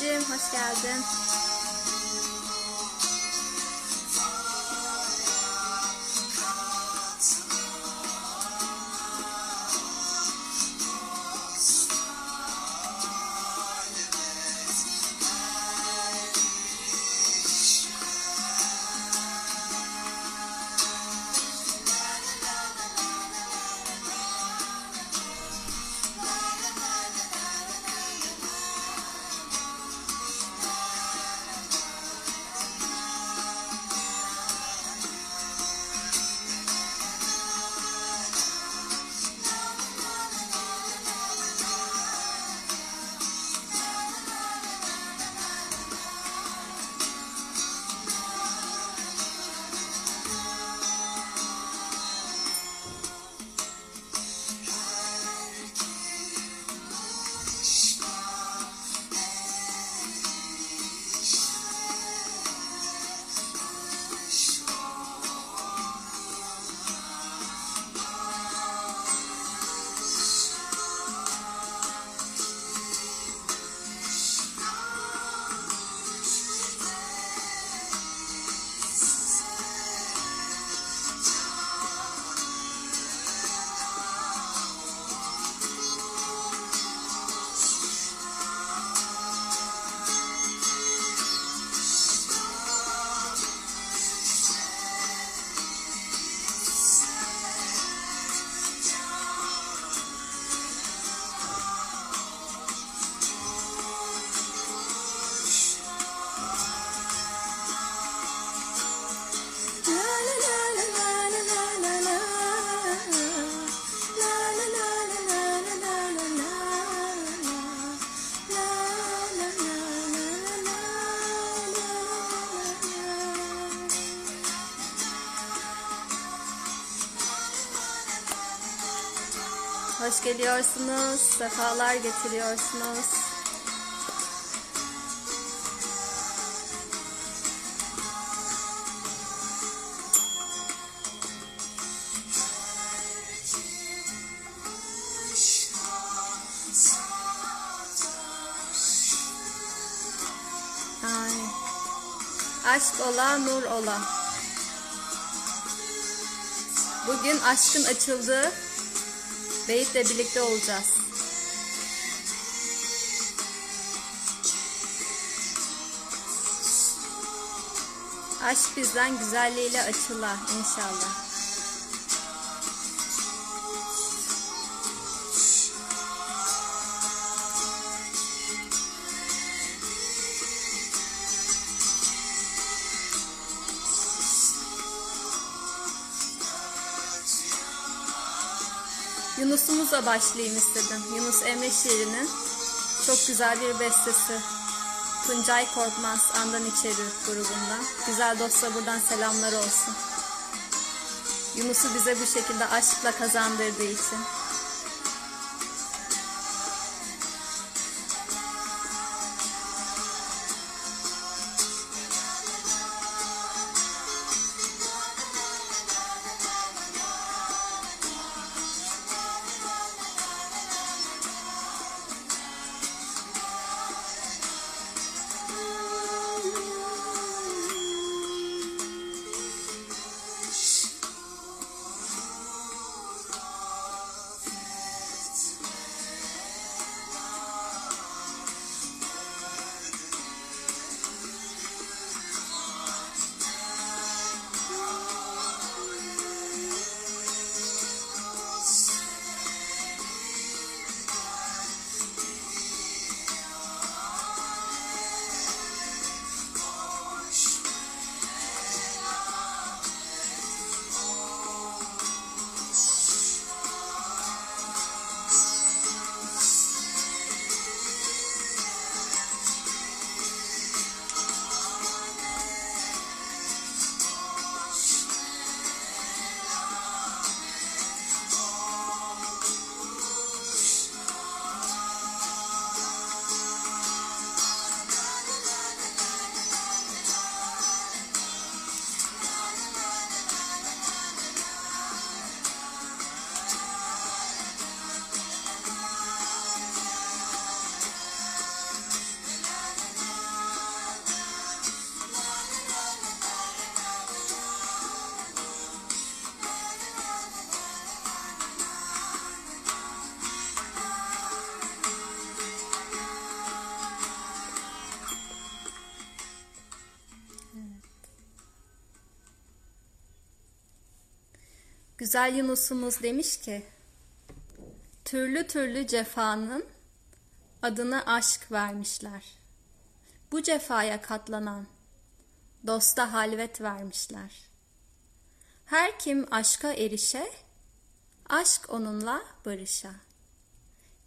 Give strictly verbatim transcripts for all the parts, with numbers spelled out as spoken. Anneciğim hoş geldin. Hoş geliyorsunuz, sefalar getiriyorsunuz. Ay. Aşk ola, nur ola. Bugün aşkın açıldığı Beyit'le birlikte olacağız. Aşk bizden güzelliğiyle açıla inşallah. Yunus'umuzla başlayayım istedim. Yunus Emre şiirinin çok güzel bir bestesi. Tunçay Korkmaz, Andan İçeri grubundan. Güzel dostlar, buradan selamlar olsun. Yunus'u bize bu şekilde aşkla kazandırdığı için. Güzel Yunus'umuz demiş ki, türlü türlü cefanın adına aşk vermişler. Bu cefaya katlanan dosta halvet vermişler. Her kim aşka erişe, aşk onunla barışa.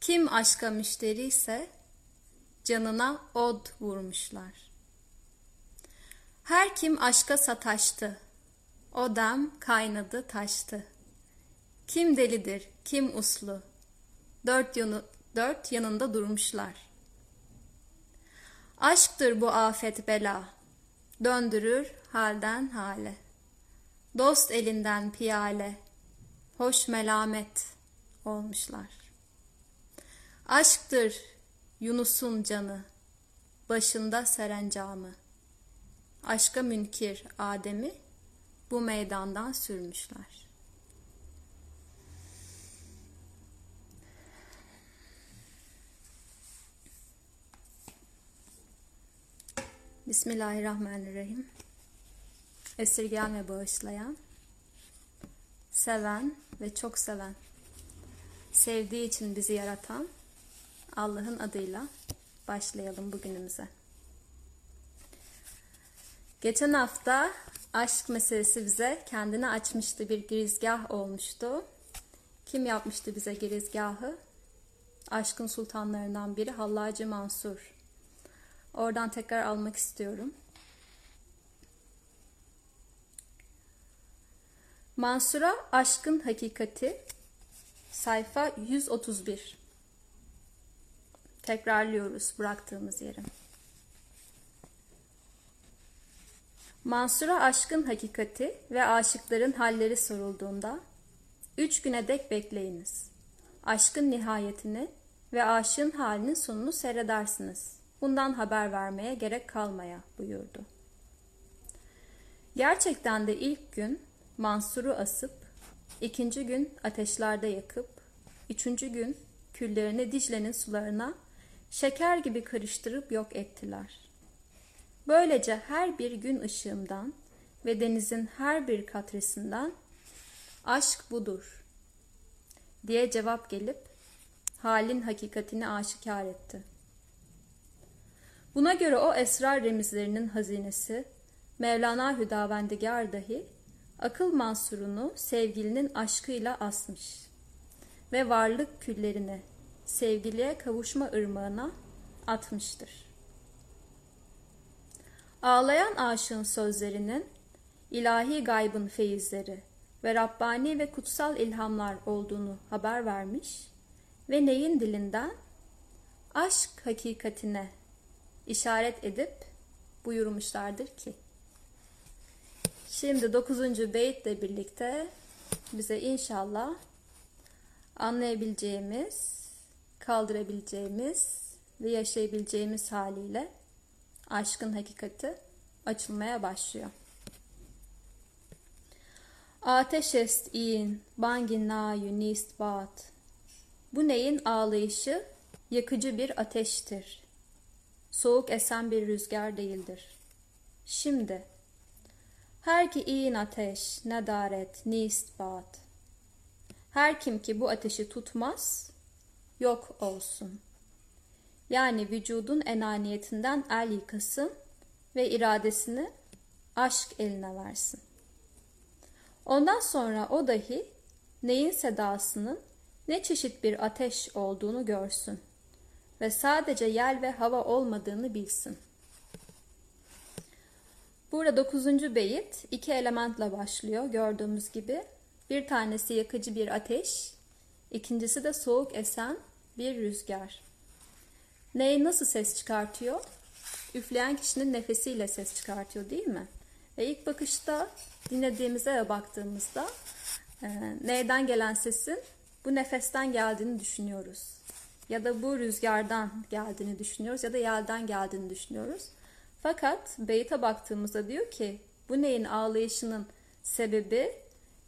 Kim aşka müşteri ise, canına od vurmuşlar. Her kim aşka sataştı, o dam kaynadı taştı. Kim delidir, kim uslu, dört, yanı, dört yanında durmuşlar. Aşktır bu afet bela, döndürür halden hale. Dost elinden piyale, hoş melamet olmuşlar. Aşktır Yunus'un canı, başında serencamı. Aşka münkir Adem'i bu meydandan sürmüşler. Bismillahirrahmanirrahim. Esirgeyen ve bağışlayan, seven ve çok seven, sevdiği için bizi yaratan Allah'ın adıyla başlayalım bugünümüze. Geçen hafta aşk meselesi bize kendini açmıştı, bir girizgah olmuştu. Kim yapmıştı bize girizgahı? Aşkın sultanlarından biri Hallacı Mansur. Oradan tekrar almak istiyorum. Mansur'a aşkın hakikati, sayfa yüz otuz bir. Tekrarlıyoruz bıraktığımız yeri. Mansur'a aşkın hakikati ve aşıkların halleri sorulduğunda, üç güne dek bekleyiniz. Aşkın nihayetini ve aşığın halinin sonunu seyredersiniz. Bundan haber vermeye gerek kalmaya buyurdu. Gerçekten de ilk gün Mansur'u asıp, ikinci gün ateşlerde yakıp, üçüncü gün küllerini Dicle'nin sularına şeker gibi karıştırıp yok ettiler. Böylece her bir gün ışığından ve denizin her bir katresinden aşk budur diye cevap gelip halin hakikatini aşikar etti. Buna göre o esrar remizlerinin hazinesi Mevlana Hüdavendigâr dahi akıl mansurunu sevgilinin aşkıyla asmış ve varlık küllerini sevgiliye kavuşma ırmağına atmıştır. Ağlayan aşığın sözlerinin ilahi gaybın feyizleri ve Rabbani ve kutsal ilhamlar olduğunu haber vermiş ve neyin dilinden aşk hakikatine işaret edip buyurmuşlardır ki, şimdi dokuzuncu beyitle birlikte bize inşallah anlayabileceğimiz, kaldırabileceğimiz ve yaşayabileceğimiz haliyle aşkın hakikati açılmaya başlıyor. Ateş est in, bangin na yunist bat. Bu neyin ağlayışı yakıcı bir ateştir. Soğuk esen bir rüzgar değildir. Şimdi, her ki in ateş, ne daret, nist bat. Her kim ki bu ateşi tutmaz, yok olsun. Yani vücudun enaniyetinden el yıkasın ve iradesini aşk eline versin. Ondan sonra o dahi neyin sedasının ne çeşit bir ateş olduğunu görsün ve sadece yel ve hava olmadığını bilsin. Burada dokuzuncu beyit iki elementle başlıyor gördüğümüz gibi. Bir tanesi yakıcı bir ateş, ikincisi de soğuk esen bir rüzgar. Ney nasıl ses çıkartıyor? Üfleyen kişinin nefesiyle ses çıkartıyor değil mi? Ve ilk bakışta dinlediğimize ve baktığımızda e, neyden gelen sesin bu nefesten geldiğini düşünüyoruz. Ya da bu rüzgardan geldiğini düşünüyoruz ya da yelden geldiğini düşünüyoruz. Fakat beyte baktığımızda diyor ki bu neyin ağlayışının sebebi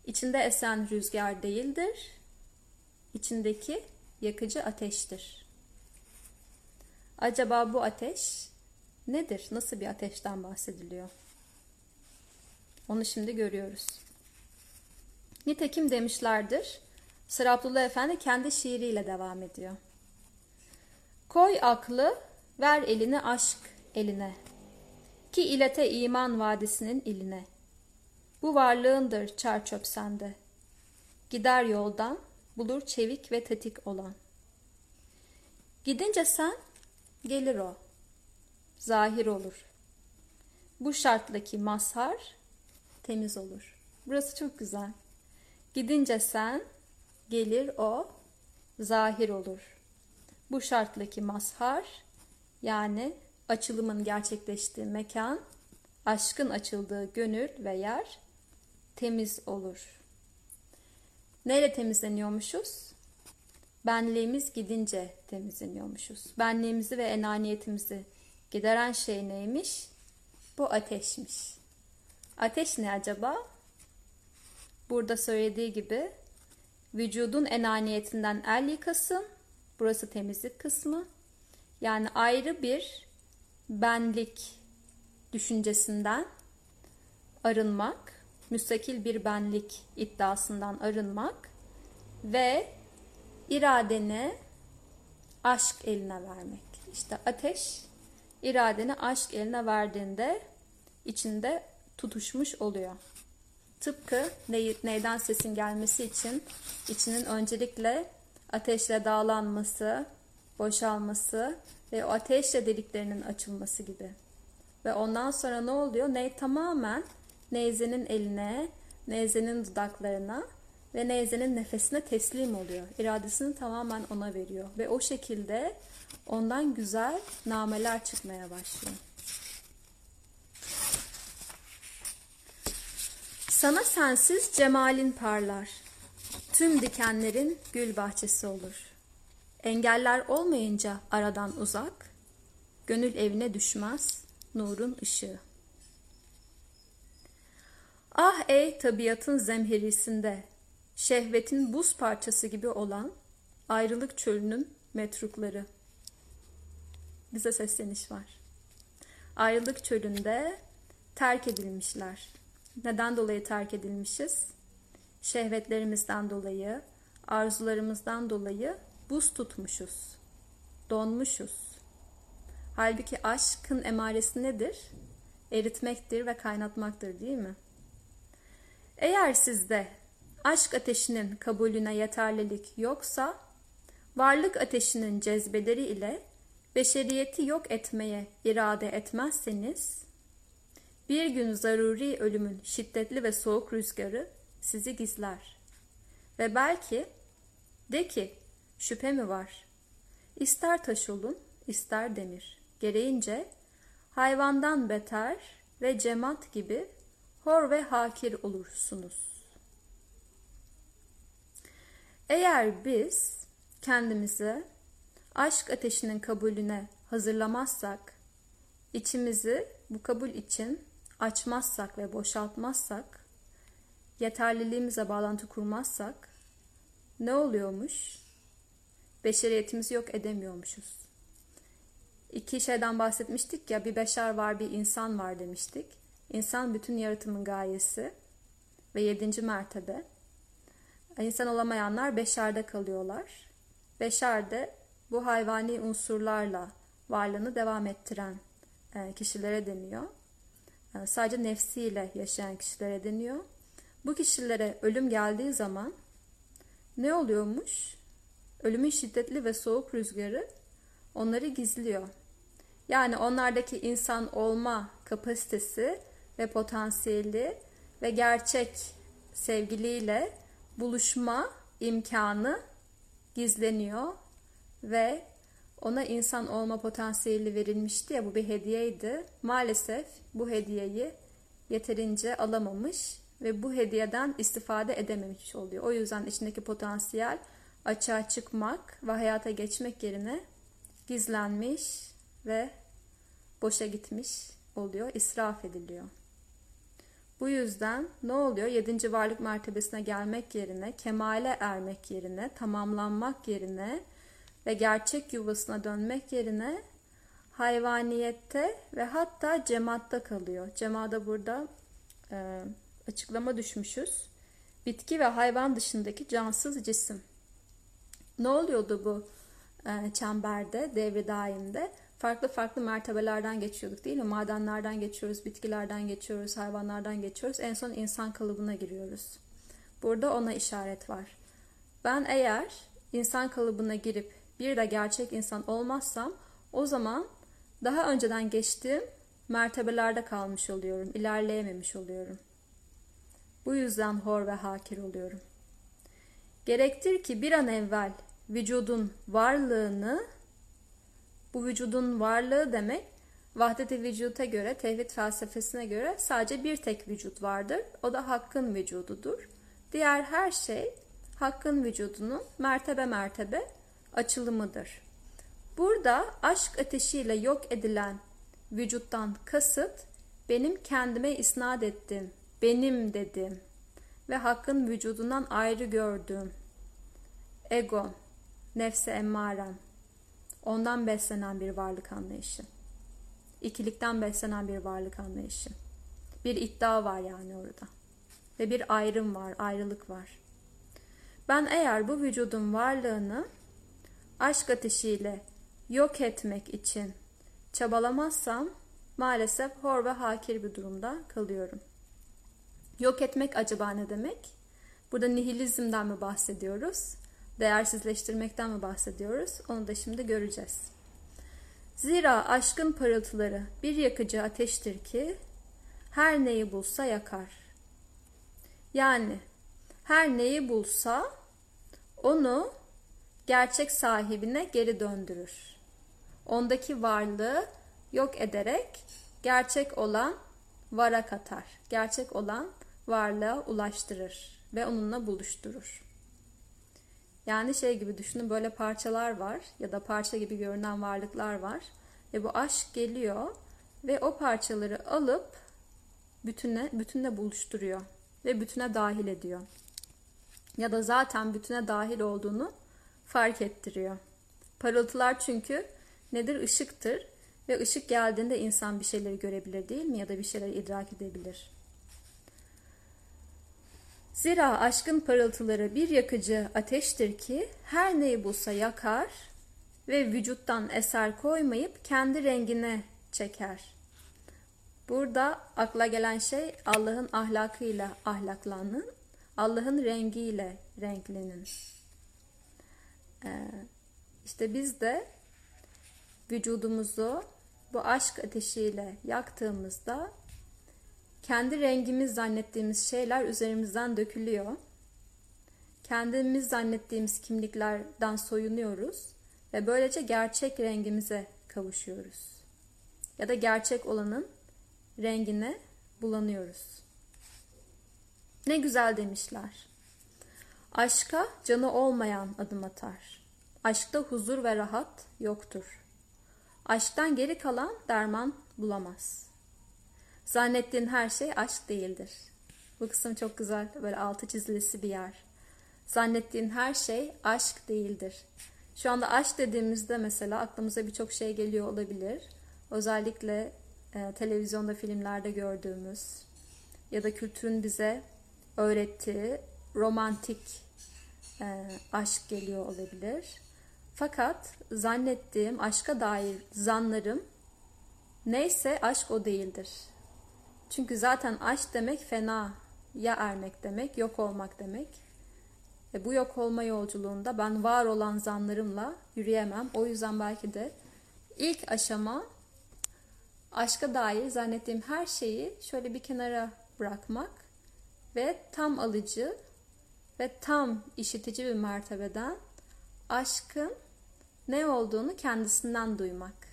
içinde esen rüzgar değildir, içindeki yakıcı ateştir. Acaba bu ateş nedir? Nasıl bir ateşten bahsediliyor? Onu şimdi görüyoruz. Nitekim demişlerdir. Sıraplıla Efendi kendi şiiriyle devam ediyor. Koy aklı, ver elini aşk eline. Ki ilete iman vadisinin iline. Bu varlığındır çar çöp sende. Gider yoldan, bulur çevik ve tetik olan. Gidince sen, gelir o. Zahir olur. Bu şarttaki mazhar temiz olur. Burası çok güzel. Gidince sen, gelir o, zahir olur. Bu şarttaki mazhar, yani açılımın gerçekleştiği mekan, aşkın açıldığı gönül ve yer temiz olur. Neyle temizleniyormuşuz? Benliğimiz gidince temizleniyormuşuz. Benliğimizi ve enaniyetimizi gideren şey neymiş? Bu ateşmiş. Ateş ne acaba? Burada söylediği gibi vücudun enaniyetinden el yıkasın. Burası temizlik kısmı. Yani ayrı bir benlik düşüncesinden arınmak, müstakil bir benlik iddiasından arınmak ve iradeni aşk eline vermek. İşte ateş iradeni aşk eline verdiğinde içinde tutuşmuş oluyor. Tıpkı neyden sesin gelmesi için içinin öncelikle ateşle dağlanması, boşalması ve o ateşle deliklerinin açılması gibi. Ve ondan sonra ne oluyor? Ney tamamen neyzenin eline, neyzenin dudaklarına ve neyzenin nefesine teslim oluyor. İradesini tamamen ona veriyor. Ve o şekilde ondan güzel nameler çıkmaya başlıyor. Sana sensiz cemalin parlar. Tüm dikenlerin gül bahçesi olur. Engeller olmayınca aradan uzak, gönül evine düşmez nurun ışığı. Ah ey tabiatın zemherisinde, şehvetin buz parçası gibi olan ayrılık çölünün metrukları. Bize sesleniş var. Ayrılık çölünde terk edilmişler. Neden dolayı terk edilmişiz? Şehvetlerimizden dolayı, arzularımızdan dolayı buz tutmuşuz, donmuşuz. Halbuki aşkın emaresi nedir? Eritmektir ve kaynatmaktır, değil mi? Eğer sizde aşk ateşinin kabulüne yeterlilik yoksa, varlık ateşinin cezbeleri ile beşeriyeti yok etmeye irade etmezseniz, bir gün zaruri ölümün şiddetli ve soğuk rüzgarı sizi gizler. Ve belki de ki, şüphe mi var? İster taş olun, ister demir. Gereğince hayvandan beter ve cemat gibi hor ve hakir olursunuz. Eğer biz kendimizi aşk ateşinin kabulüne hazırlamazsak, içimizi bu kabul için açmazsak ve boşaltmazsak, yeterliliğimize bağlantı kurmazsak ne oluyormuş? Beşeriyetimizi yok edemiyormuşuz. İki şeyden bahsetmiştik ya, bir beşer var, bir insan var demiştik. İnsan bütün yaratımın gayesi ve yedinci mertebe. İnsan olamayanlar beşerde kalıyorlar. Beşerde bu hayvani unsurlarla varlığını devam ettiren kişilere deniyor. Yani sadece nefsiyle yaşayan kişilere deniyor. Bu kişilere ölüm geldiği zaman ne oluyormuş? Ölümün şiddetli ve soğuk rüzgarı onları gizliyor. Yani onlardaki insan olma kapasitesi ve potansiyeli ve gerçek sevgiliyle buluşma imkanı gizleniyor ve ona insan olma potansiyeli verilmişti ya, bu bir hediyeydi. Maalesef bu hediyeyi yeterince alamamış ve bu hediyeden istifade edememiş oluyor. O yüzden içindeki potansiyel açığa çıkmak ve hayata geçmek yerine gizlenmiş ve boşa gitmiş oluyor, israf ediliyor. Bu yüzden ne oluyor? Yedinci varlık mertebesine gelmek yerine, kemale ermek yerine, tamamlanmak yerine ve gerçek yuvasına dönmek yerine hayvaniyette ve hatta cematta kalıyor. Cemada burada e, açıklama düşmüşüz. bitki ve hayvan dışındaki cansız cisim. Ne oluyordu bu çemberde, devri daimde? Farklı farklı mertebelerden geçiyorduk değil mi? Madenlerden geçiyoruz, bitkilerden geçiyoruz, hayvanlardan geçiyoruz. En son insan kalıbına giriyoruz. Burada ona işaret var. Ben eğer insan kalıbına girip bir de gerçek insan olmazsam, o zaman daha önceden geçtiğim mertebelerde kalmış oluyorum, ilerleyememiş oluyorum. Bu yüzden hor ve hakir oluyorum. Gerektir ki bir an evvel vücudun varlığını, bu vücudun varlığı demek, vahdet-i vücuta göre, tevhid felsefesine göre sadece bir tek vücut vardır. O da hakkın vücududur. Diğer her şey hakkın vücudunun mertebe mertebe açılımıdır. Burada aşk ateşiyle yok edilen vücuttan kasıt, benim kendime isnat ettim, benim dedim ve hakkın vücudundan ayrı gördüm. Ego, nefse emmarem, ondan beslenen bir varlık anlayışı. İkilikten beslenen bir varlık anlayışı. Bir iddia var yani orada. Ve bir ayrım var, ayrılık var. Ben eğer bu vücudun varlığını aşk ateşiyle yok etmek için çabalamazsam, maalesef hor ve hakir bir durumda kalıyorum. Yok etmek acaba ne demek? Burada nihilizmden mi bahsediyoruz? Değersizleştirmekten mi bahsediyoruz? Onu da şimdi göreceğiz. Zira aşkın parıltıları bir yakıcı ateştir ki her neyi bulsa yakar. Yani her neyi bulsa onu gerçek sahibine geri döndürür. Ondaki varlığı yok ederek gerçek olan vara katar. Gerçek olan varlığa ulaştırır ve onunla buluşturur. Yani şey gibi düşünün, böyle parçalar var ya da parça gibi görünen varlıklar var. Ve bu aşk geliyor ve o parçaları alıp bütüne, bütünle buluşturuyor ve bütüne dahil ediyor. Ya da zaten bütüne dahil olduğunu fark ettiriyor. Parıltılar çünkü nedir? Işıktır ve ışık geldiğinde insan bir şeyleri görebilir değil mi? Ya da bir şeyleri idrak edebilir. Zira aşkın parıltıları bir yakıcı ateştir ki her neyi bulsa yakar ve vücuttan eser koymayıp kendi rengine çeker. Burada akla gelen şey Allah'ın ahlakıyla ahlaklanın, Allah'ın rengiyle renklenin. Ee, işte biz de vücudumuzu bu aşk ateşiyle yaktığımızda kendi rengimiz zannettiğimiz şeyler üzerimizden dökülüyor. Kendimiz zannettiğimiz kimliklerden soyunuyoruz ve böylece gerçek rengimize kavuşuyoruz. Ya da gerçek olanın rengine bulanıyoruz. Ne güzel demişler. Aşka canı olmayan adım atar. Aşkta huzur ve rahat yoktur. Aşktan geri kalan derman bulamaz. Zannettiğin her şey aşk değildir. Bu kısım çok güzel, böyle altı çizilisi bir yer. Zannettiğin her şey aşk değildir. Şu anda aşk dediğimizde mesela aklımıza birçok şey geliyor olabilir. Özellikle e, televizyonda, filmlerde gördüğümüz ya da kültürün bize öğrettiği romantik e, aşk geliyor olabilir. Fakat zannettiğim aşka dair zanlarım neyse aşk o değildir. Çünkü zaten aşk demek fena, ya ermek demek, yok olmak demek. E bu yok olma yolculuğunda ben var olan zanlarımla yürüyemem. O yüzden belki de ilk aşama aşka dair zannettiğim her şeyi şöyle bir kenara bırakmak ve tam alıcı ve tam işitici bir mertebeden aşkın ne olduğunu kendisinden duymak.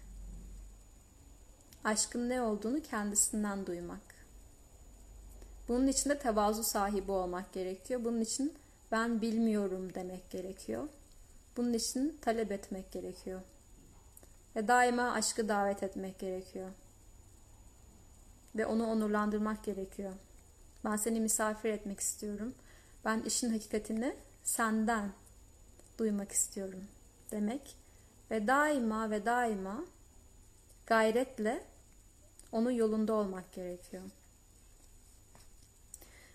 Aşkın ne olduğunu kendisinden duymak. Bunun için de tevazu sahibi olmak gerekiyor. Bunun için ben bilmiyorum demek gerekiyor. Bunun için talep etmek gerekiyor. Ve daima aşkı davet etmek gerekiyor. Ve onu onurlandırmak gerekiyor. Ben seni misafir etmek istiyorum. Ben işin hakikatini senden duymak istiyorum demek. Ve daima ve daima gayretle onun yolunda olmak gerekiyor.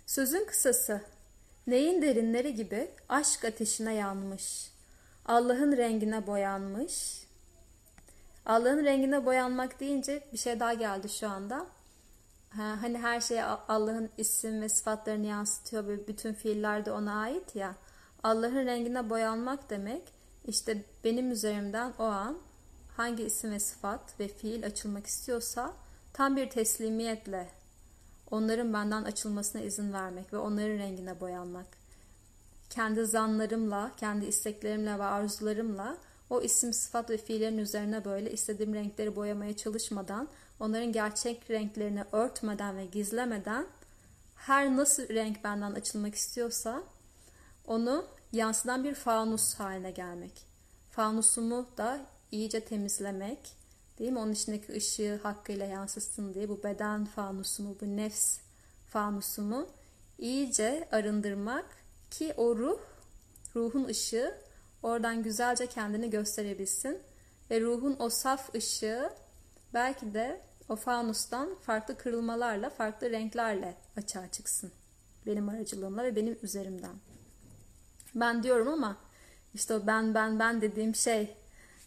Sözün kısası, neyin derinleri gibi aşk ateşine yanmış, Allah'ın rengine boyanmış. Allah'ın rengine boyanmak deyince bir şey daha geldi şu anda. Ha, hani her şey Allah'ın isim ve sıfatlarını yansıtıyor ve bütün fiiller de ona ait ya. Allah'ın rengine boyanmak demek, işte benim üzerimden o an hangi isim ve sıfat ve fiil açılmak istiyorsa tam bir teslimiyetle onların benden açılmasına izin vermek ve onların rengine boyanmak. Kendi zanlarımla, kendi isteklerimle ve arzularımla o isim, sıfat ve fiillerin üzerine böyle istediğim renkleri boyamaya çalışmadan, onların gerçek renklerini örtmeden ve gizlemeden her nasıl renk benden açılmak istiyorsa onu yansıdan bir fanus haline gelmek. Fanusumu da iyice temizlemek, değil mi? Onun içindeki ışığı hakkıyla yansıtsın diye bu beden fanusumu, bu nefs fanusumu iyice arındırmak ki o ruh, ruhun ışığı oradan güzelce kendini gösterebilsin ve ruhun o saf ışığı belki de o fanustan farklı kırılmalarla, farklı renklerle açığa çıksın. Benim aracılığımla ve benim üzerimden. Ben diyorum ama işte o ben ben ben dediğim şey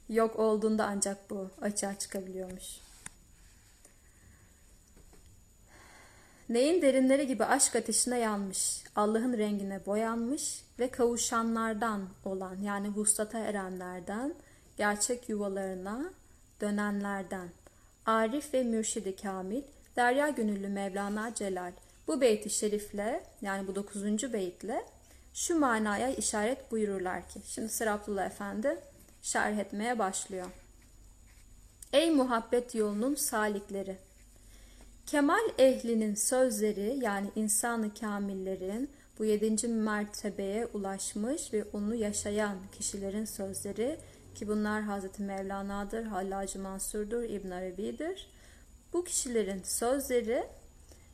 yok olduğunda ancak bu açığa çıkabiliyormuş. Neyin derinleri gibi aşk ateşine yanmış, Allah'ın rengine boyanmış ve kavuşanlardan olan, yani vuslata erenlerden, gerçek yuvalarına dönenlerden. Arif ve Mürşid-i Kamil, derya gönüllü Mevlana Celal bu beyt-i şerifle, yani bu dokuzuncu beytle şu manaya işaret buyururlar ki, şimdi Sıraplıla Efendi şerh etmeye başlıyor. Ey muhabbet yolunun salikleri! Kemal ehlinin sözleri, yani insan-ı kamillerin bu yedinci mertebeye ulaşmış ve onu yaşayan kişilerin sözleri ki bunlar Hazreti Mevlana'dır, Hallacı Mansur'dur, İbn Arabi'dir. Bu kişilerin sözleri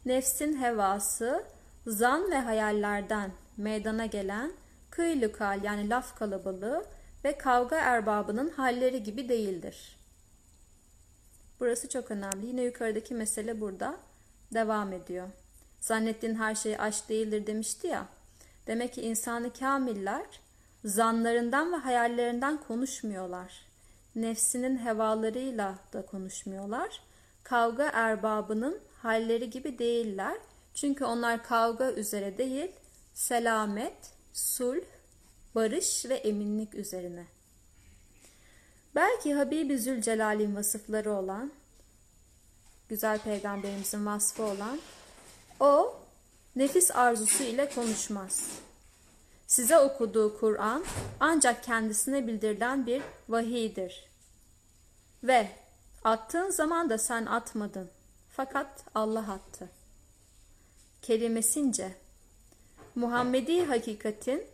nefsin hevası, zan ve hayallerden meydana gelen kıylukal, yani laf kalabalığı ve kavga erbabının halleri gibi değildir. Burası çok önemli. Yine yukarıdaki mesele burada devam ediyor. Zannettiğin her şey aşk değildir demişti ya. Demek ki insanı kamiller zanlarından ve hayallerinden konuşmuyorlar. Nefsinin hevalarıyla da konuşmuyorlar. Kavga erbabının halleri gibi değiller. Çünkü onlar kavga üzere değil, selamet, sulh, barış ve eminlik üzerine. Belki Habibi Zülcelal'in vasıfları olan, güzel peygamberimizin vasfı olan, o nefis arzusu ile konuşmaz. Size okuduğu Kur'an ancak kendisine bildirilen bir vahiydir. Ve attığın zaman da sen atmadın, fakat Allah attı. Kerimesince, Muhammedi hakikatin,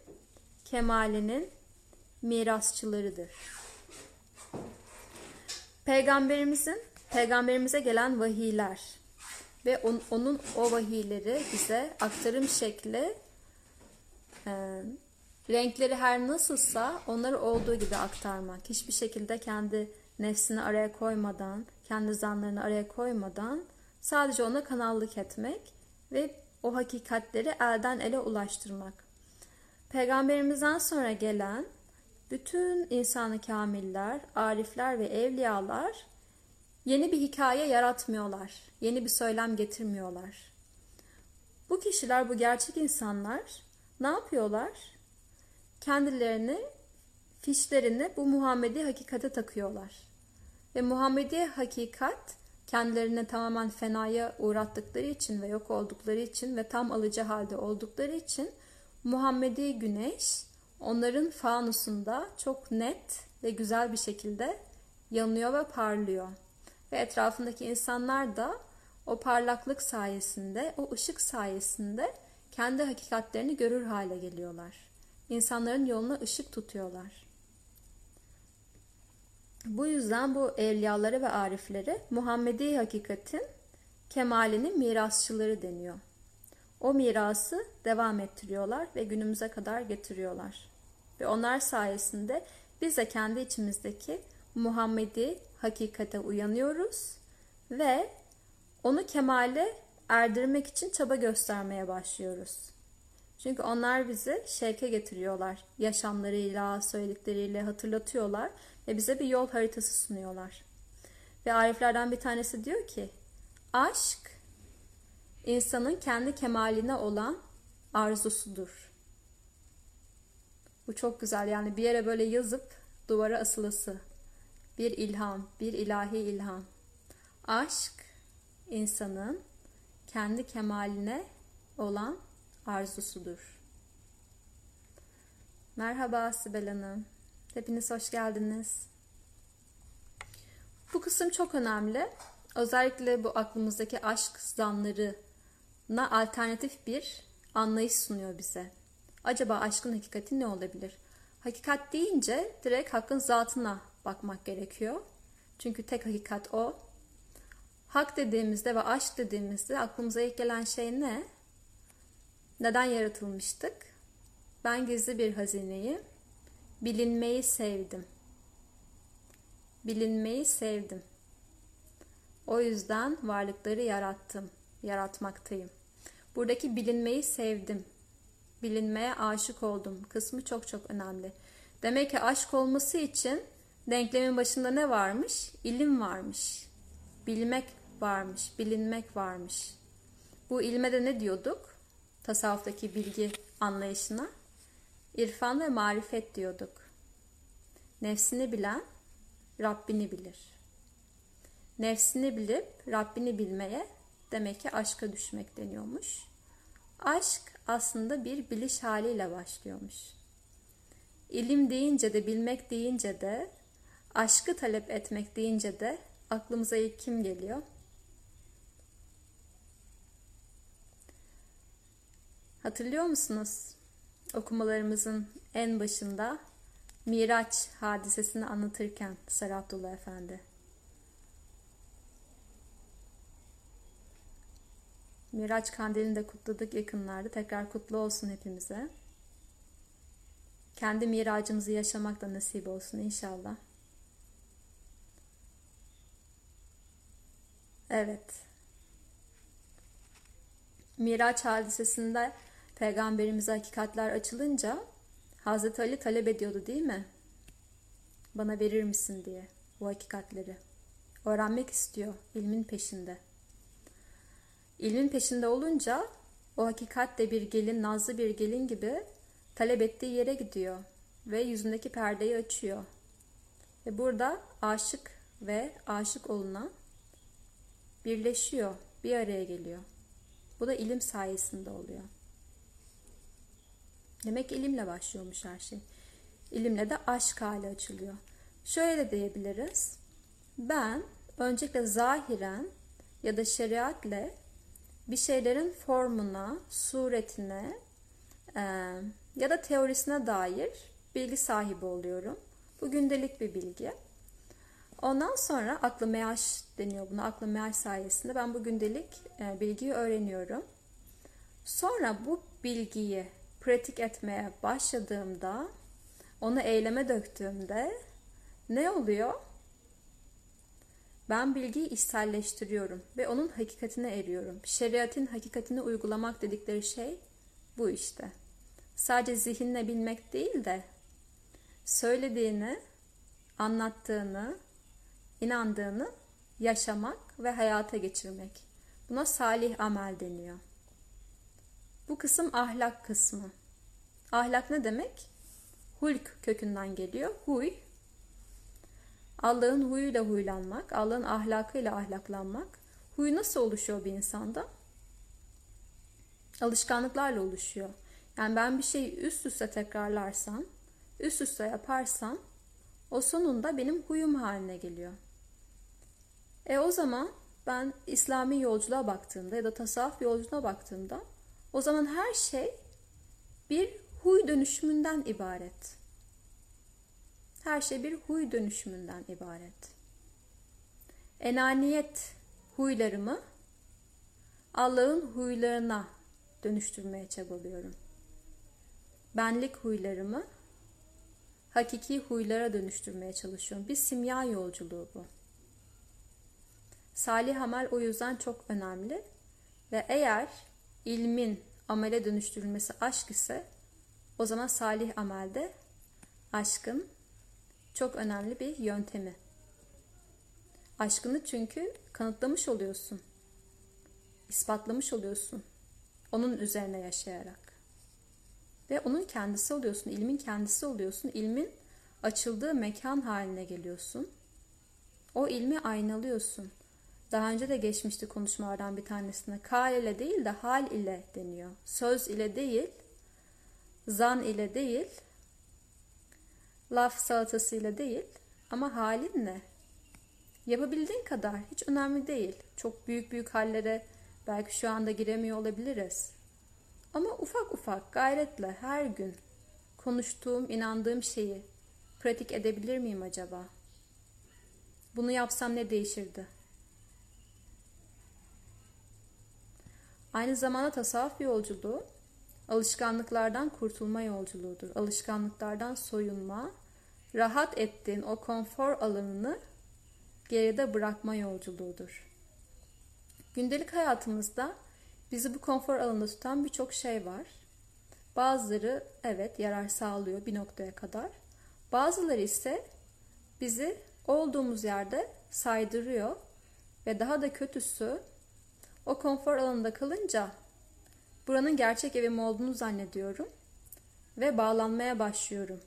kemalinin mirasçılarıdır. Peygamberimizin, peygamberimize gelen vahiyler ve on, onun o vahiyleri bize aktarım şekli, e, renkleri her nasılsa onları olduğu gibi aktarmak. Hiçbir şekilde kendi nefsini araya koymadan, kendi zanlarını araya koymadan sadece ona kanallık etmek ve o hakikatleri elden ele ulaştırmak. Peygamberimizden sonra gelen bütün insanı kamiller, arifler ve evliyalar yeni bir hikaye yaratmıyorlar. Yeni bir söylem getirmiyorlar. Bu kişiler, bu gerçek insanlar ne yapıyorlar? Kendilerini, fişlerini bu Muhammedi hakikate takıyorlar. Ve Muhammedi hakikat kendilerini tamamen fenaya uğrattıkları için ve yok oldukları için ve tam alıcı halde oldukları için Muhammedi güneş onların fanusunda çok net ve güzel bir şekilde yanıyor ve parlıyor. Ve etrafındaki insanlar da o parlaklık sayesinde, o ışık sayesinde kendi hakikatlerini görür hale geliyorlar. İnsanların yoluna ışık tutuyorlar. Bu yüzden bu evliyaları ve arifleri Muhammedi hakikatin kemalinin mirasçıları deniyor. O mirası devam ettiriyorlar ve günümüze kadar getiriyorlar. Ve onlar sayesinde biz de kendi içimizdeki Muhammedi hakikate uyanıyoruz ve onu kemale erdirmek için çaba göstermeye başlıyoruz. Çünkü onlar bizi şevke getiriyorlar. Yaşamlarıyla, söyledikleriyle hatırlatıyorlar ve bize bir yol haritası sunuyorlar. Ve ariflerden bir tanesi diyor ki, aşk insanın kendi kemaline olan arzusudur. Bu çok güzel, yani bir yere böyle yazıp duvara asılası. Bir ilham, bir ilahi ilham. Aşk insanın kendi kemaline olan arzusudur. Merhaba Sibel Hanım. Hepiniz hoş geldiniz. Bu kısım çok önemli. Özellikle bu aklımızdaki aşk zanlarına alternatif bir anlayış sunuyor bize. Acaba aşkın hakikati ne olabilir? Hakikat deyince direkt hakkın zatına bakmak gerekiyor. Çünkü tek hakikat o. Hak dediğimizde ve aşk dediğimizde aklımıza ilk gelen şey ne? Neden yaratılmıştık? Ben gizli bir hazineyi, bilinmeyi sevdim. Bilinmeyi sevdim. O yüzden varlıkları yarattım, yaratmaktayım. Buradaki bilinmeyi sevdim, bilinmeye aşık oldum kısmı çok çok önemli. Demek ki aşk olması için denklemin başında ne varmış? İlim varmış, bilmek varmış, bilinmek varmış. Bu ilme de ne diyorduk? Tasavvuftaki bilgi anlayışına irfan ve marifet diyorduk. Nefsini bilen Rabbini bilir. Nefsini bilip Rabbini bilmeye demek ki aşka düşmek deniyormuş. Aşk aslında bir biliş haliyle başlıyormuş. İlim deyince de, bilmek deyince de, aşkı talep etmek deyince de aklımıza ilk kim geliyor? Hatırlıyor musunuz? Okumalarımızın en başında Miraç hadisesini anlatırken Sarı Abdullah Efendi. Miraç kandilini de kutladık yakınlarda. Tekrar kutlu olsun hepimize. Kendi miracımızı yaşamak da nasip olsun inşallah. Evet. Miraç hadisesinde Peygamberimize hakikatler açılınca Hazreti Ali talep ediyordu değil mi? Bana verir misin diye bu hakikatleri. Öğrenmek istiyor, ilmin peşinde. İlmin peşinde olunca o hakikat de bir gelin, nazlı bir gelin gibi talep ettiği yere gidiyor ve yüzündeki perdeyi açıyor. Ve burada aşık ve aşık olunan birleşiyor, bir araya geliyor. Bu da ilim sayesinde oluyor. Demek ki ilimle başlıyormuş her şey. İlimle de aşk hali açılıyor. Şöyle de diyebiliriz. Ben öncelikle zahiren ya da şeriatle bir şeylerin formuna, suretine e, ya da teorisine dair bilgi sahibi oluyorum. Bu gündelik bir bilgi. Ondan sonra aklı meaş deniyor buna. Aklı meaş sayesinde ben bu gündelik e, bilgiyi öğreniyorum. Sonra bu bilgiyi pratik etmeye başladığımda, onu eyleme döktüğümde ne oluyor? Ben bilgiyi içselleştiriyorum ve onun hakikatine eriyorum. Şeriatın hakikatini uygulamak dedikleri şey bu işte. Sadece zihinle bilmek değil de söylediğini, anlattığını, inandığını yaşamak ve hayata geçirmek. Buna salih amel deniyor. Bu kısım ahlak kısmı. Ahlak ne demek? Hulk kökünden geliyor. Huy. Allah'ın huyuyla huylanmak, Allah'ın ahlakıyla ahlaklanmak. Huy nasıl oluşuyor bir insanda? Alışkanlıklarla oluşuyor. Yani ben bir şeyi üst üste tekrarlarsam, üst üste yaparsam o sonunda benim huyum haline geliyor. E o zaman ben İslami yolculuğa baktığımda ya da tasavvuf yolculuğuna baktığımda o zaman her şey bir huy dönüşümünden ibaret. Her şey bir huy dönüşümünden ibaret. Enaniyet huylarımı Allah'ın huylarına dönüştürmeye çabalıyorum. Benlik huylarımı hakiki huylara dönüştürmeye çalışıyorum. Bir simya yolculuğu bu. Salih amel o yüzden çok önemli. Ve eğer ilmin, amele dönüştürülmesi aşk ise, o zaman salih amel de aşkın çok önemli bir yöntemi. Aşkını çünkü kanıtlamış oluyorsun, ispatlamış oluyorsun, onun üzerine yaşayarak. Ve onun kendisi oluyorsun, ilmin kendisi oluyorsun, ilmin açıldığı mekan haline geliyorsun. O ilmi aynalıyorsun. Daha önce de geçmişti konuşmalardan bir tanesine. Kal ile değil de hal ile deniyor. Söz ile değil, zan ile değil, laf salatası ile değil, ama halinle. Yapabildiğin kadar, hiç önemli değil. Çok büyük büyük hallere belki şu anda giremiyor olabiliriz. Ama ufak ufak gayretle her gün konuştuğum, inandığım şeyi pratik edebilir miyim acaba? Bunu yapsam ne değişirdi? Aynı zamanda tasavvuf yolculuğu alışkanlıklardan kurtulma yolculuğudur. Alışkanlıklardan soyunma, rahat ettiğin o konfor alanını geride bırakma yolculuğudur. Gündelik hayatımızda bizi bu konfor alanında tutan birçok şey var. Bazıları evet yarar sağlıyor bir noktaya kadar. Bazıları ise bizi olduğumuz yerde saydırıyor ve daha da kötüsü o konfor alanında kalınca buranın gerçek evim olduğunu zannediyorum ve bağlanmaya başlıyorum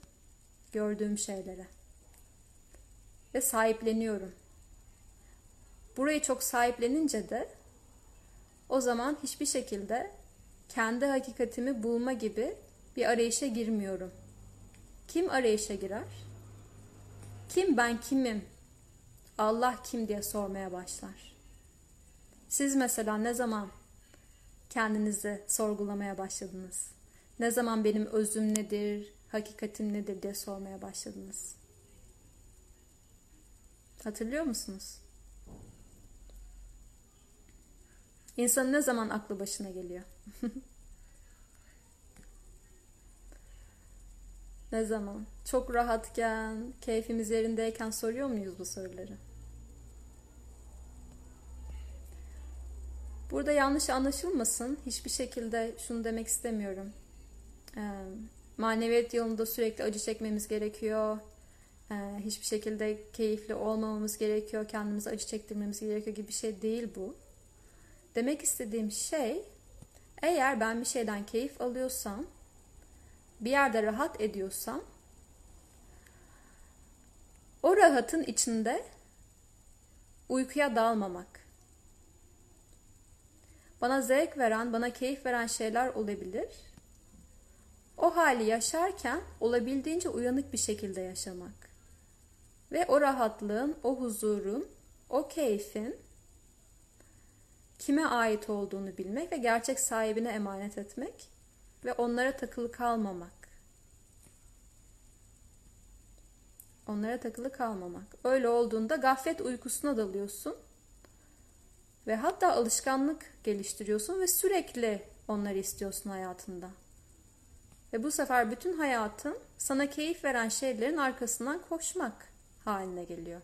gördüğüm şeylere ve sahipleniyorum. Burayı çok sahiplenince de o zaman hiçbir şekilde kendi hakikatimi bulma gibi bir arayışa girmiyorum. Kim arayışa girer? Kim ben kimim? Allah kim diye sormaya başlar. Siz mesela ne zaman kendinizi sorgulamaya başladınız? Ne zaman benim özüm nedir, hakikatim nedir diye sormaya başladınız? Hatırlıyor musunuz? İnsanın ne zaman aklı başına geliyor? Ne zaman? Çok rahatken, keyfimiz yerindeyken soruyor muyuz bu soruları? Burada yanlış anlaşılmasın. Hiçbir şekilde şunu demek istemiyorum. E, maneviyat yolunda sürekli acı çekmemiz gerekiyor. E, hiçbir şekilde keyifli olmamamız gerekiyor. Kendimize acı çektirmemiz gerekiyor gibi bir şey değil bu. Demek istediğim şey, eğer ben bir şeyden keyif alıyorsam, bir yerde rahat ediyorsam, o rahatın içinde uykuya dalmamak. Bana zevk veren, bana keyif veren şeyler olabilir. O hali yaşarken olabildiğince uyanık bir şekilde yaşamak. Ve o rahatlığın, o huzurun, o keyfin kime ait olduğunu bilmek ve gerçek sahibine emanet etmek ve onlara takılı kalmamak. Onlara takılı kalmamak. Öyle olduğunda gaflet uykusuna dalıyorsun ve hatta alışkanlık geliştiriyorsun ve sürekli onları istiyorsun hayatında. Ve bu sefer bütün hayatın sana keyif veren şeylerin arkasından koşmak haline geliyor.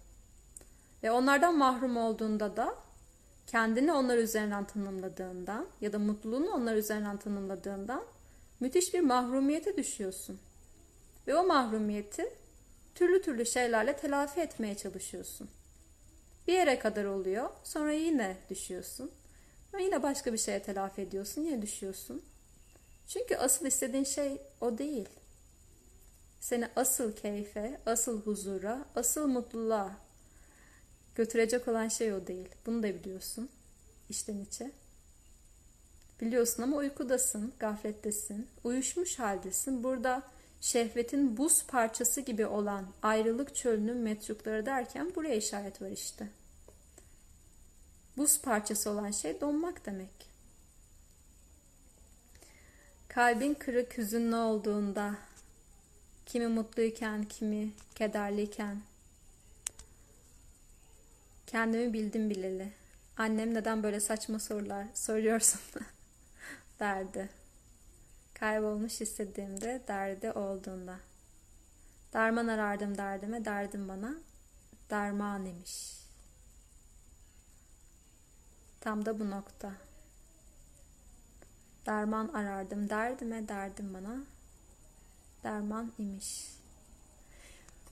Ve onlardan mahrum olduğunda da kendini onlar üzerinden tanımladığından ya da mutluluğunu onlar üzerinden tanımladığından müthiş bir mahrumiyete düşüyorsun. Ve o mahrumiyeti türlü türlü şeylerle telafi etmeye çalışıyorsun. Bir yere kadar oluyor, sonra yine düşüyorsun. Ve yine başka bir şeye telafi ediyorsun, yine düşüyorsun. Çünkü asıl istediğin şey o değil. Seni asıl keyfe, asıl huzura, asıl mutluluğa götürecek olan şey o değil. Bunu da biliyorsun. İçten içe. Biliyorsun ama uykudasın, gaflettesin, uyuşmuş haldesin. Burada şehvetin buz parçası gibi olan ayrılık çölünün metrukları derken buraya işaret var işte. Buz parçası olan şey donmak demek. Kalbin kırık, hüzünlü olduğunda, kimi mutluyken, kimi kederliyken, kendimi bildim bileli. Annem neden böyle saçma sorular soruyorsun derdi. Kaybolmuş hissettiğimde, derdi olduğunda. Derman arardım derdime, derdim bana derman imiş. Tam da bu nokta. Derman arardım derdime, derdim bana derman imiş.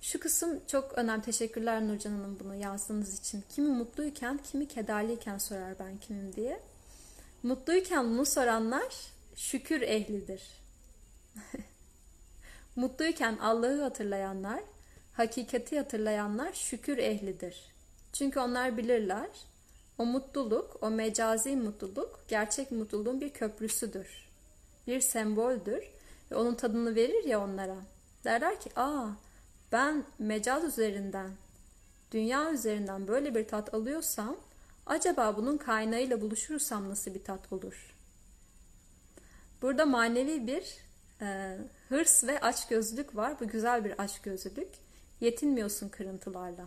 Şu kısım çok önemli. Teşekkürler Nurcan Hanım bunu yazdığınız için. Kimi mutluyken, kimi kederliyken sorar ben kimim diye. Mutluyken bunu soranlar şükür ehlidir. Mutluyken Allah'ı hatırlayanlar, hakikati hatırlayanlar şükür ehlidir. Çünkü onlar bilirler, o mutluluk, o mecazi mutluluk, gerçek mutluluğun bir köprüsüdür. Bir semboldür ve onun tadını verir ya onlara. Derler ki, aa ben mecaz üzerinden, dünya üzerinden böyle bir tat alıyorsam, acaba bunun kaynağıyla buluşursam nasıl bir tat olur? Burada manevi bir e, hırs ve açgözlülük var. Bu güzel bir açgözlülük. Yetinmiyorsun kırıntılarla.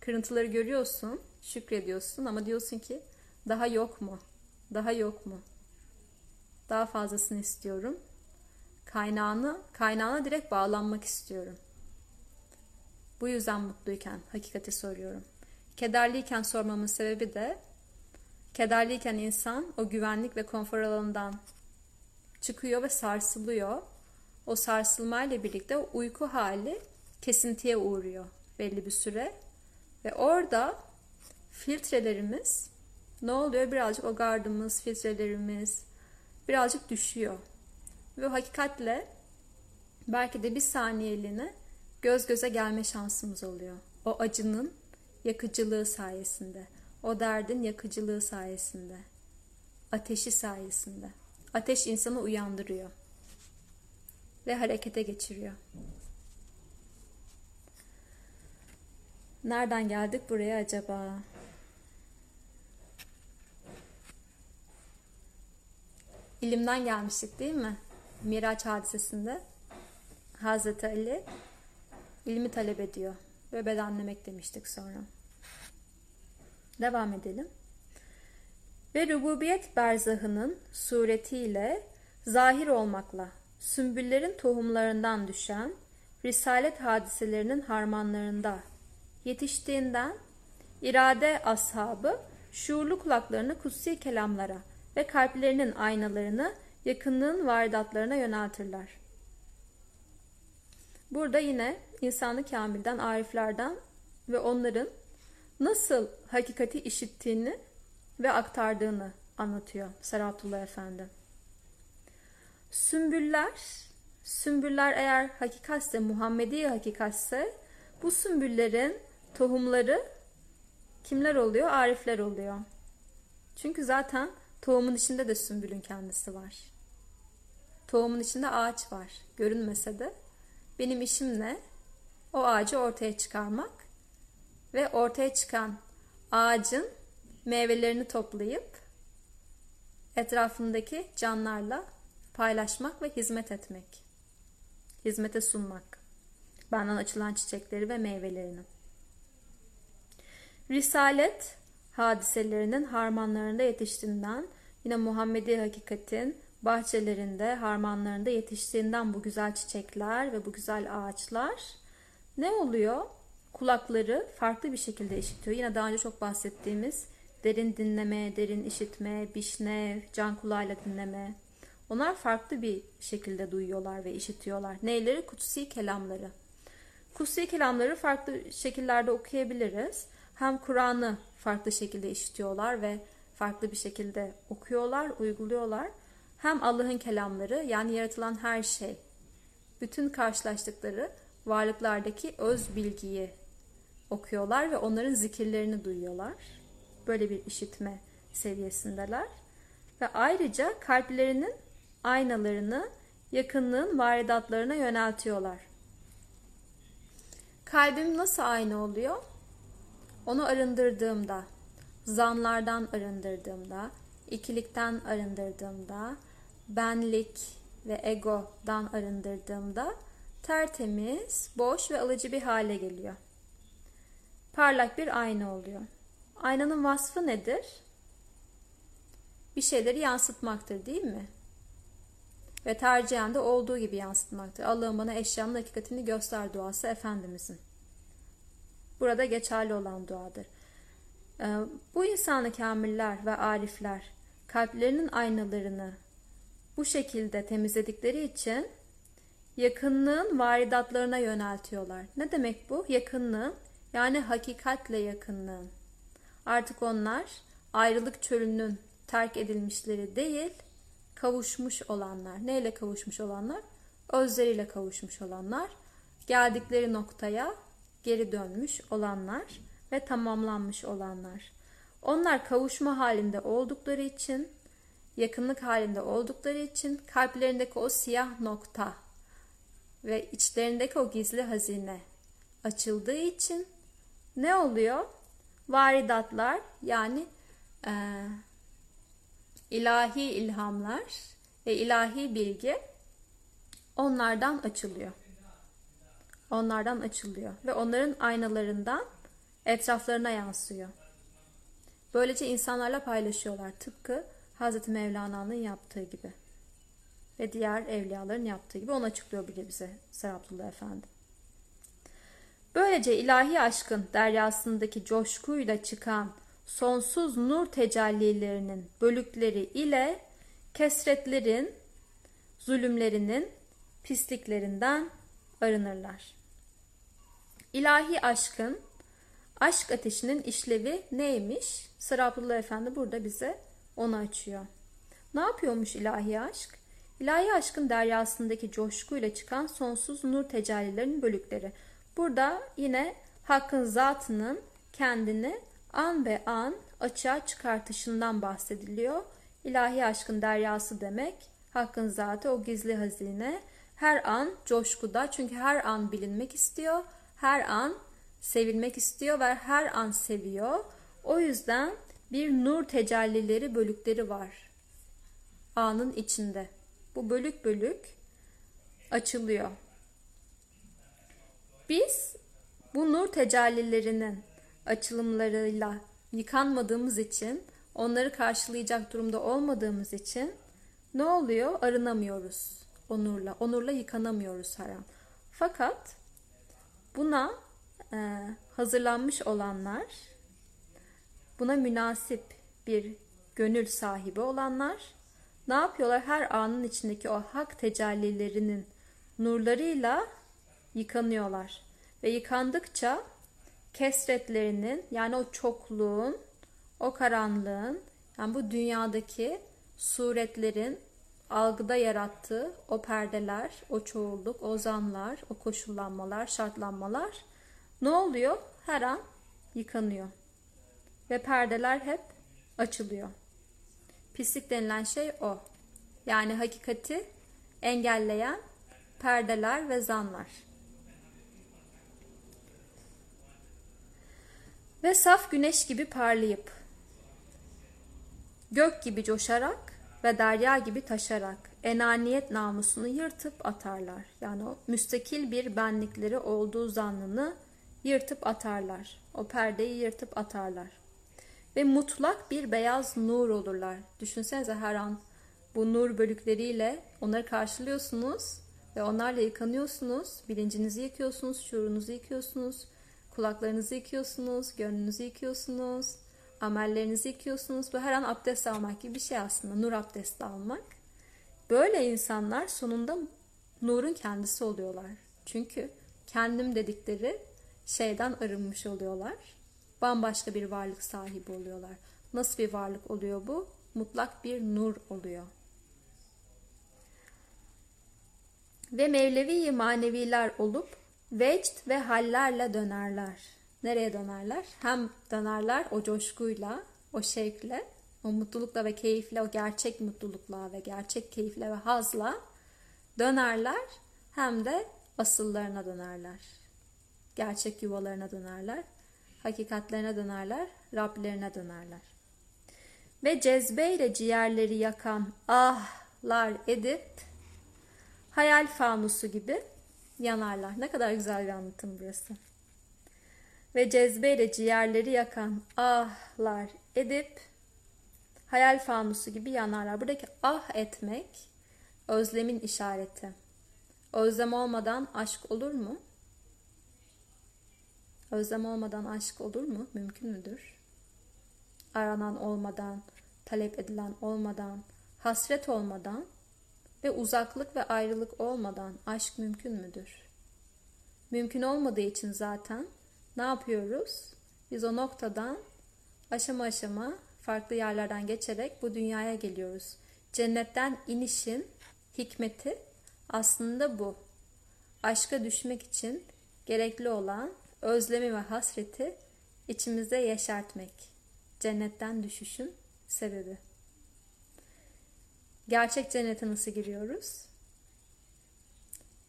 Kırıntıları görüyorsun, şükrediyorsun ama diyorsun ki daha yok mu? Daha yok mu? Daha fazlasını istiyorum. Kaynağını, kaynağına direkt bağlanmak istiyorum. Bu yüzden mutluyken hakikati soruyorum. Kederliyken sormamın sebebi de kederliyken insan o güvenlik ve konfor alanından çıkıyor ve sarsılıyor. O sarsılmayla birlikte o uyku hali kesintiye uğruyor belli bir süre. Ve orada filtrelerimiz ne oluyor? Birazcık o gardımız, filtrelerimiz birazcık düşüyor. Ve hakikatle belki de bir saniyeliğine göz göze gelme şansımız oluyor. O acının yakıcılığı sayesinde, o derdin yakıcılığı sayesinde, ateşi sayesinde. Ateş insanı uyandırıyor ve harekete geçiriyor. Nereden geldik buraya acaba? İlimden gelmiştik değil mi? Miraç hadisesinde Hazreti Ali ilmi talep ediyor ve bedenlemek demiştik sonra. Devam edelim. Ve rububiyet berzahının suretiyle zahir olmakla sümbüllerin tohumlarından düşen risalet hadiselerinin harmanlarında yetiştiğinden irade ashabı şuurlu kulaklarını kutsi kelamlara ve kalplerinin aynalarını yakınlığın varidatlarına yöneltirler. Burada yine insanı kamilden, ariflerden ve onların nasıl hakikati işittiğini ve aktardığını anlatıyor Serhatullah Efendi. Sümbüller, sümbüller eğer hakikatse, Muhammedi hakikatse bu sümbüllerin tohumları kimler oluyor? Arifler oluyor. Çünkü zaten tohumun içinde de sümbülün kendisi var. Tohumun içinde ağaç var. Görünmese de benim işim ne? O ağacı ortaya çıkarmak ve ortaya çıkan ağacın meyvelerini toplayıp etrafındaki canlarla paylaşmak ve hizmet etmek. Hizmete sunmak. Benden açılan çiçekleri ve meyvelerini. Risalet hadiselerinin harmanlarında yetiştiğinden, yine Muhammedi hakikatin bahçelerinde, harmanlarında yetiştiğinden bu güzel çiçekler ve bu güzel ağaçlar ne oluyor? Kulakları farklı bir şekilde işitiyor. Yine daha önce çok bahsettiğimiz derin dinleme, derin işitme, bişnev, can kulağıyla dinleme. Onlar farklı bir şekilde duyuyorlar ve işitiyorlar. Neyleri? Kutsi kelamları. Kutsi kelamları farklı şekillerde okuyabiliriz. Hem Kur'an'ı farklı şekilde işitiyorlar ve farklı bir şekilde okuyorlar, uyguluyorlar. Hem Allah'ın kelamları, yani yaratılan her şey, bütün karşılaştıkları varlıklardaki öz bilgiyi okuyorlar ve onların zikirlerini duyuyorlar. Böyle bir işitme seviyesindeler. Ve ayrıca kalplerinin aynalarını yakınlığın varidatlarına yöneltiyorlar. Kalbim nasıl ayna oluyor? Onu arındırdığımda, zanlardan arındırdığımda, ikilikten arındırdığımda, benlik ve egodan arındırdığımda tertemiz, boş ve alıcı bir hale geliyor. Parlak bir ayna oluyor. Aynanın vasfı nedir? Bir şeyleri yansıtmaktır değil mi? Ve tercihen de olduğu gibi yansıtmaktır. Allah'ım bana eşyanın hakikatini göster duası Efendimizin. Burada geçerli olan duadır. Bu insanı kamiller ve arifler kalplerinin aynalarını bu şekilde temizledikleri için yakınlığın varidatlarına yöneltiyorlar. Ne demek bu? Yakınlığın, yani hakikatle yakınlığın. Artık onlar ayrılık çölünün terk edilmişleri değil, kavuşmuş olanlar. Neyle kavuşmuş olanlar? Özleriyle kavuşmuş olanlar. Geldikleri noktaya geri dönmüş olanlar ve tamamlanmış olanlar. Onlar kavuşma halinde oldukları için, yakınlık halinde oldukları için kalplerindeki o siyah nokta ve içlerindeki o gizli hazine açıldığı için ne oluyor? Varidatlar, yani e, ilahi ilhamlar ve ilahi bilgi onlardan açılıyor. Onlardan açılıyor ve onların aynalarından etraflarına yansıyor. Böylece insanlarla paylaşıyorlar, tıpkı Hazreti Mevlana'nın yaptığı gibi ve diğer evliyaların yaptığı gibi. Onu açıklıyor bile bize Serhatullah Efendi. Böylece ilahi aşkın deryasındaki coşkuyla çıkan sonsuz nur tecellilerinin bölükleri ile kesretlerin, zulümlerinin, pisliklerinden arınırlar. İlahi aşkın, aşk ateşinin işlevi neymiş? Sarı Abdullah Efendi burada bize onu açıyor. Ne yapıyormuş ilahi aşk? İlahi aşkın deryasındaki coşkuyla çıkan sonsuz nur tecellilerinin bölükleri. Burada yine Hakk'ın zatının kendini an be an açığa çıkartışından bahsediliyor. İlahi aşkın deryası demek, Hakk'ın zatı, o gizli hazine. Her an coşkuda, çünkü her an bilinmek istiyor, her an sevilmek istiyor ve her an seviyor. O yüzden bir nur tecellileri bölükleri var anın içinde. Bu bölük bölük açılıyor. Biz bu nur tecellilerinin açılımlarıyla yıkanmadığımız için, onları karşılayacak durumda olmadığımız için ne oluyor? Arınamıyoruz. Onurla, onurla yıkanamıyoruz her an. Fakat buna e, hazırlanmış olanlar, buna münasip bir gönül sahibi olanlar ne yapıyorlar? Her anın içindeki o hak tecellilerinin nurlarıyla yıkanıyorlar. Ve yıkandıkça kesretlerinin, yani o çokluğun, o karanlığın, yani bu dünyadaki suretlerin algıda yarattığı o perdeler, o çoğulluk, o zanlar, o koşullanmalar, şartlanmalar ne oluyor? Her an yıkanıyor. Ve perdeler hep açılıyor. Pislik denilen şey o. Yani hakikati engelleyen perdeler ve zanlar. Ve saf güneş gibi parlayıp, gök gibi coşarak ve derya gibi taşarak enaniyet namusunu yırtıp atarlar. Yani o müstakil bir benlikleri olduğu zannını yırtıp atarlar. O perdeyi yırtıp atarlar. Ve mutlak bir beyaz nur olurlar. Düşünsenize, her an bu nur bölükleriyle onları karşılıyorsunuz ve onlarla yıkanıyorsunuz. Bilincinizi yıkıyorsunuz, şuurunuzu yıkıyorsunuz, kulaklarınızı yıkıyorsunuz, gönlünüzü yıkıyorsunuz, amellerinizi yıkıyorsunuz. Bu her an abdest almak gibi bir şey aslında. Nur abdesti almak. Böyle insanlar sonunda nurun kendisi oluyorlar. Çünkü kendim dedikleri şeyden arınmış oluyorlar. Bambaşka bir varlık sahibi oluyorlar. Nasıl bir varlık oluyor bu? Mutlak bir nur oluyor. Ve mevlevi maneviler olup vecd ve hallerle dönerler. Nereye dönerler? Hem dönerler o coşkuyla, o şevkle, o mutlulukla ve keyifle, o gerçek mutlulukla ve gerçek keyifle ve hazla dönerler. Hem de asıllarına dönerler. Gerçek yuvalarına dönerler. Hakikatlerine dönerler. Rablerine dönerler. Ve cezbeyle ciğerleri yakan ahlar edip hayal fanusu gibi yanarlar. Ne kadar güzel bir anlatım burası. Ve cezbeyle ciğerleri yakan ahlar edip hayal fanusu gibi yanarlar. Buradaki ah etmek özlemin işareti. Özlem olmadan aşk olur mu? Özlem olmadan aşk olur mu? Mümkün müdür? Aranan olmadan, talep edilen olmadan, hasret olmadan ve uzaklık ve ayrılık olmadan aşk mümkün müdür? Mümkün olmadığı için zaten ne yapıyoruz? Biz o noktadan aşama aşama farklı yerlerden geçerek bu dünyaya geliyoruz. Cennetten inişin hikmeti aslında bu. Aşka düşmek için gerekli olan özlemi ve hasreti içimizde yeşertmek. Cennetten düşüşün sebebi. Gerçek cennete nasıl giriyoruz?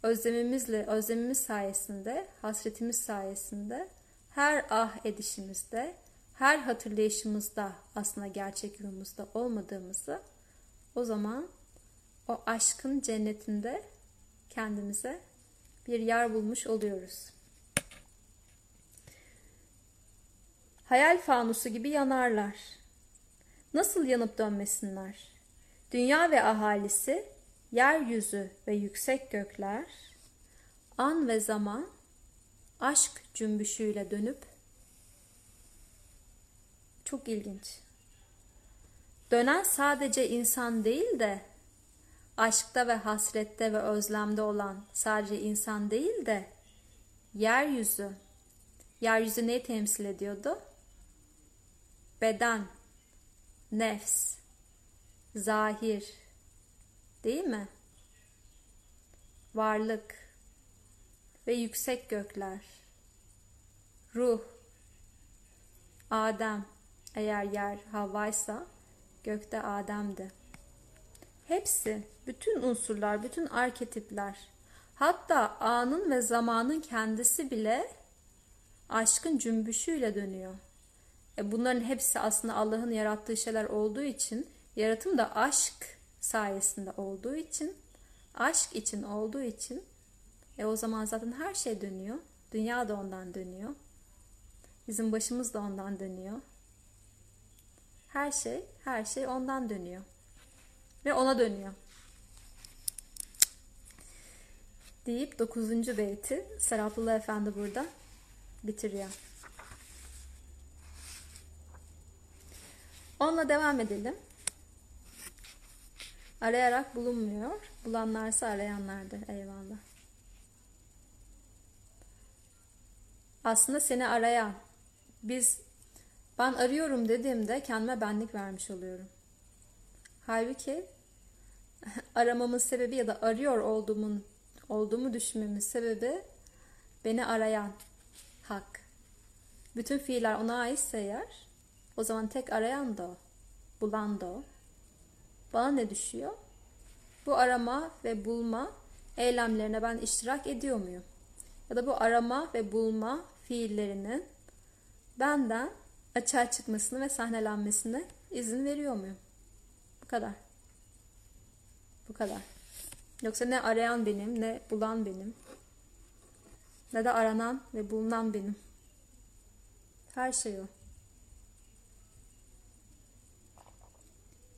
Özlemimizle, özlemimiz sayesinde, hasretimiz sayesinde, her ah edişimizde, her hatırlayışımızda aslında gerçek ruhumuzda olmadığımızı, o zaman o aşkın cennetinde kendimize bir yer bulmuş oluyoruz. Hayal fanusu gibi yanarlar. Nasıl yanıp dönmesinler? Dünya ve ahalisi, yeryüzü ve yüksek gökler, an ve zaman aşk cümbüşüyle dönüp, çok ilginç. Dönen sadece insan değil de, aşkta ve hasrette ve özlemde olan sadece insan değil de, yeryüzü. Yeryüzü neyi temsil ediyordu? Beden, nefs, zahir, değil mi? Varlık ve yüksek gökler, ruh, Adem, eğer yer Havva'ysa gökte Adem'di. Hepsi, bütün unsurlar, bütün arketipler, hatta anın ve zamanın kendisi bile aşkın cümbüşüyle dönüyor. E bunların hepsi aslında Allah'ın yarattığı şeyler olduğu için, yaratım da aşk sayesinde olduğu için, aşk için olduğu için, e o zaman zaten her şey dönüyor. Dünya da ondan dönüyor. Bizim başımız da ondan dönüyor. Her şey, her şey ondan dönüyor. Ve ona dönüyor. Deyip dokuzuncu beyti Sıraplıla Efendi burada bitiriyor. Onunla devam edelim. Arayarak bulunmuyor. Bulanlarsa arayanlardır. Eyvallah. Aslında seni arayan, biz, ben arıyorum dediğimde kendime benlik vermiş oluyorum. Halbuki aramamın sebebi ya da arıyor olduğumun, olduğumu düşünmemin sebebi beni arayan hak. Bütün fiiller ona aitse eğer, o zaman tek arayan da o, bulan da o. Bana ne düşüyor? Bu arama ve bulma eylemlerine ben iştirak ediyor muyum? Ya da bu arama ve bulma fiillerinin benden açığa çıkmasını ve sahnelenmesine izin veriyor muyum? Bu kadar. Bu kadar. Yoksa ne arayan benim, ne bulan benim, ne de aranan ve bulunan benim. Her şey o.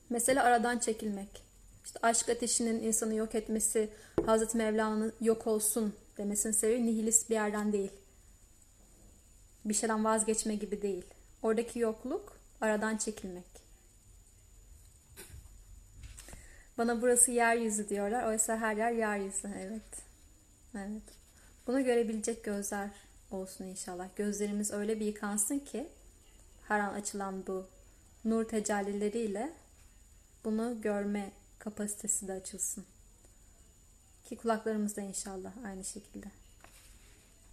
Mesele aradan çekilmek. İşte aşk ateşinin insanı yok etmesi, Hazreti Mevlana'nın yok olsun demesinin sebebi nihilist bir yerden değil. Bir şeyden vazgeçme gibi değil. Oradaki yokluk aradan çekilmek. Bana burası yeryüzü diyorlar. Oysa her yer yeryüzü. Evet. Evet. Bunu görebilecek gözler olsun inşallah. Gözlerimiz öyle bir yıkansın ki her an açılan bu nur tecellileriyle bunu görme kapasitesi de açılsın. Ki kulaklarımız da inşallah aynı şekilde.